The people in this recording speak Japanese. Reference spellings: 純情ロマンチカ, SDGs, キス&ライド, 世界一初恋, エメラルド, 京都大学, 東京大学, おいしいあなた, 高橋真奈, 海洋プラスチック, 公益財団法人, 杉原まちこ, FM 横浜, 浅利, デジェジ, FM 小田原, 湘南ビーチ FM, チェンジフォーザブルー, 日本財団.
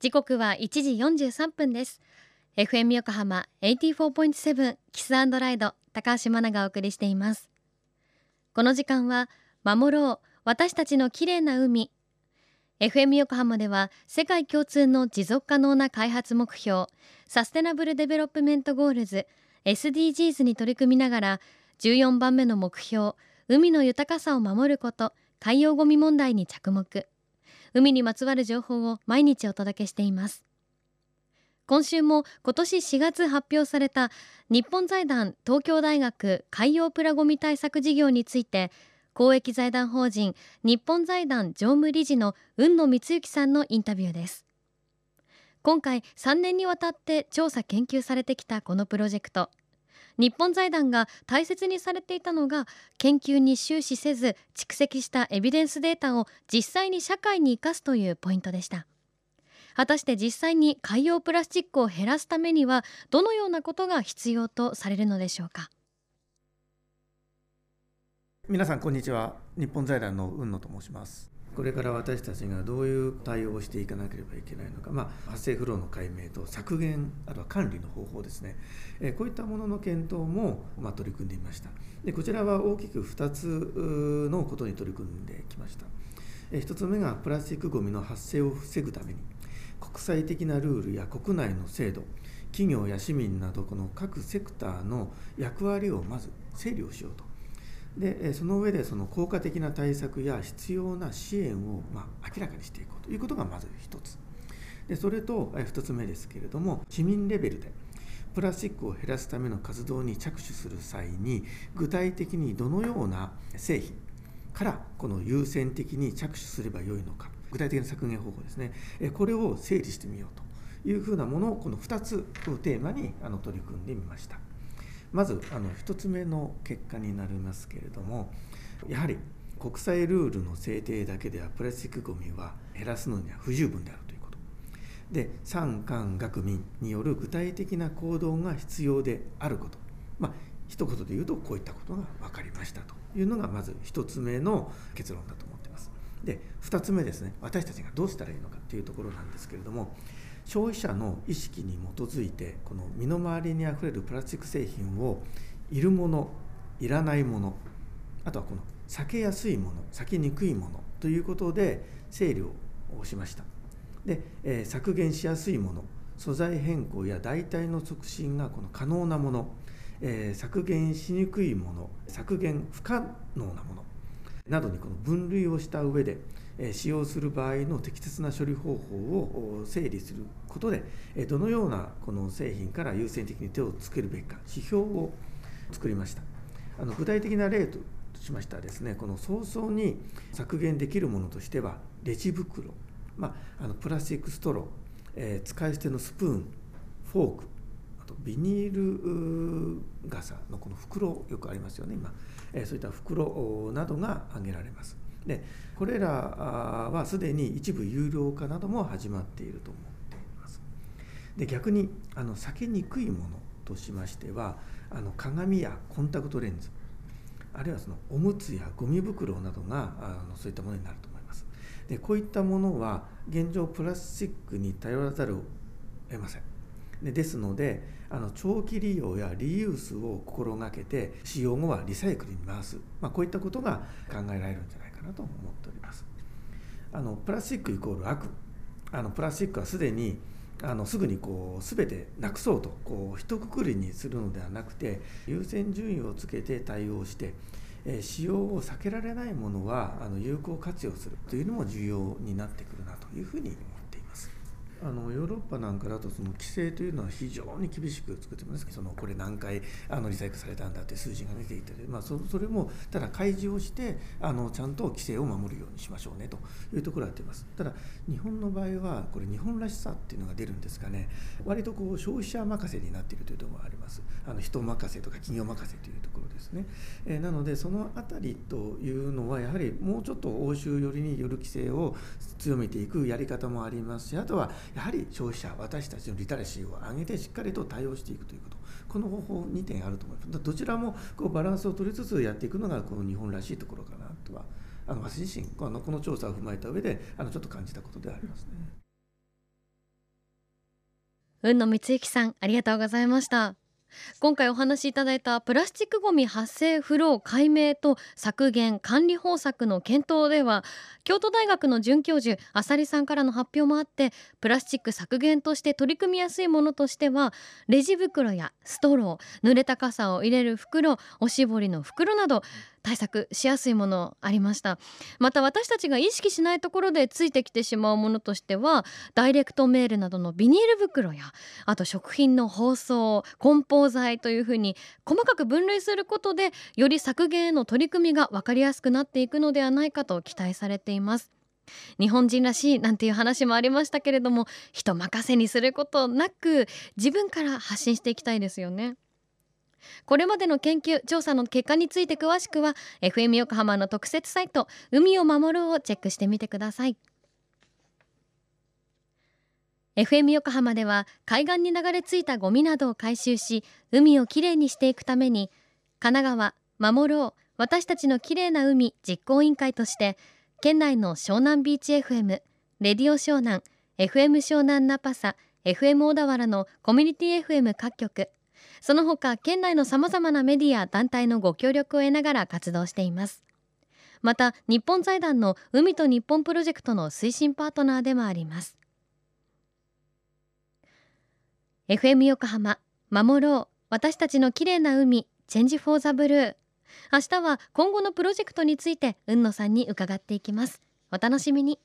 時刻は1時43分です。 FM 横浜 84.7 キス&ライド、高橋真奈がお送りしています。この時間は守ろう私たちの綺麗な海。 FM 横浜では世界共通の持続可能な開発目標サステナブルデベロップメントゴールズ SDGs に取り組みながら、14番目の目標海の豊かさを守ること、海洋ごみ問題に着目、海にまつわる情報を毎日お届けしています。今週も今年4月発表された日本財団東京大学海洋プラごみ対策事業について、公益財団法人日本財団常務理事の海野光之さんのインタビューです。今回3年にわたって調査研究されてきたこのプロジェクト、日本財団が大切にされていたのが、研究に終始せず蓄積したエビデンスデータを実際に社会に生かすというポイントでした。果たして実際に海洋プラスチックを減らすためにはどのようなことが必要とされるのでしょうか。皆さんこんにちは、日本財団の海野と申します。これから私たちがどういう対応をしていかなければいけないのか、発生フローの解明と削減、あとは管理の方法ですね、こういったものの検討も取り組んでみました。でこちらは大きく2つのことに取り組んできました。1つ目がプラスチックごみの発生を防ぐために、国際的なルールや国内の制度、企業や市民などこの各セクターの役割をまず整理をしようと。でその上でその効果的な対策や必要な支援を明らかにしていこうということがまず一つで、それと二つ目ですけれども、市民レベルでプラスチックを減らすための活動に着手する際に、具体的にどのような製品からこの優先的に着手すればよいのか、具体的な削減方法ですね、これを整理してみようというふうなものを、この2つをテーマに取り組んでみました。まず1つ目の結果になりますけれども、やはり国際ルールの制定だけではプラスチックごみは減らすのには不十分であるということで、産官学民による具体的な行動が必要であること、一言で言うとこういったことが分かりましたというのがまず1つ目の結論だと思っています。で2つ目ですね、私たちがどうしたらいいのかというところなんですけれども、消費者の意識に基づいてこの身の回りにあふれるプラスチック製品をいるもの、いらないもの、あとはこの避けやすいもの、避けにくいものということで整理をしました。で、削減しやすいもの、素材変更や代替の促進がこの可能なもの、削減しにくいもの、削減不可能なものなどにこの分類をした上で、使用する場合の適切な処理方法を整理することで、どのようなこの製品から優先的に手をつけるべきか、指標を作りました。具体的な例としましてはですね、この早々に削減できるものとしてはレジ袋、プラスチックストロー、使い捨てのスプーン、フォーク、あとビニール傘のこの袋、よくありますよね今、そういった袋などが挙げられます。でこれらはすでに一部有料化なども始まっていると思っています。で逆に避けにくいものとしましては、鏡やコンタクトレンズ、あるいはそのおむつやゴミ袋などがそういったものになると思います。でこういったものは現状プラスチックに頼らざるを得ません。ですので長期利用やリユースを心がけて、使用後はリサイクルに回す、こういったことが考えられるんじゃないかなと思っております。プラスチックイコール悪、プラスチックはすでにすぐに全てなくそうと一括りにするのではなくて、優先順位をつけて対応して、使用を避けられないものは有効活用するというのも重要になってくるなというふうに思います。ヨーロッパなんかだとその規制というのは非常に厳しく作ってますけど、これ何回リサイクルされたんだって数字が出ていたり、それもただ開示をしてちゃんと規制を守るようにしましょうねというところをやっています。ただ日本の場合はこれ日本らしさっていうのが出るんですかね、割と消費者任せになっているというところがあります。人任せとか企業任せというところですね。なのでそのあたりというのはやはりもうちょっと欧州寄りによる規制を強めていくやり方もありますし、あとはやはり消費者、私たちのリテラシーを上げてしっかりと対応していくということ、この方法2点あると思います。どちらもバランスを取りつつやっていくのがこの日本らしいところかなとは、私自身この調査を踏まえた上でちょっと感じたことではありますね。海野光之さん、ありがとうございました。今回お話しいただいたプラスチックごみ発生フロー解明と削減管理方策の検討では、京都大学の准教授浅利さんからの発表もあって、プラスチック削減として取り組みやすいものとしては、レジ袋やストロー、濡れた傘を入れる袋、おしぼりの袋など対策しやすいものありました。また私たちが意識しないところでついてきてしまうものとしては、ダイレクトメールなどのビニール袋や、あと食品の包装、梱包材というふうに細かく分類することで、より削減への取り組みが分かりやすくなっていくのではないかと期待されています。日本人らしいなんていう話もありましたけれども、人任せにすることなく自分から発信していきたいですよね。これまでの研究調査の結果について詳しくは FM 横浜の特設サイト海を守るをチェックしてみてください。 FM 横浜では海岸に流れ着いたゴミなどを回収し、海をきれいにしていくために神奈川守ろう私たちのきれいな海実行委員会として、県内の湘南ビーチ FM、 レディオ湘南、 FM 湘南ナパサ、 FM 小田原のコミュニティ FM 各局、その他県内のさまざまなメディア団体のご協力を得ながら活動しています。また日本財団の海と日本プロジェクトの推進パートナーでもあります。 FM 横浜守ろう私たちのきれいな海チェンジフォーザブルー、明日は今後のプロジェクトについて海野さんに伺っていきます。お楽しみに。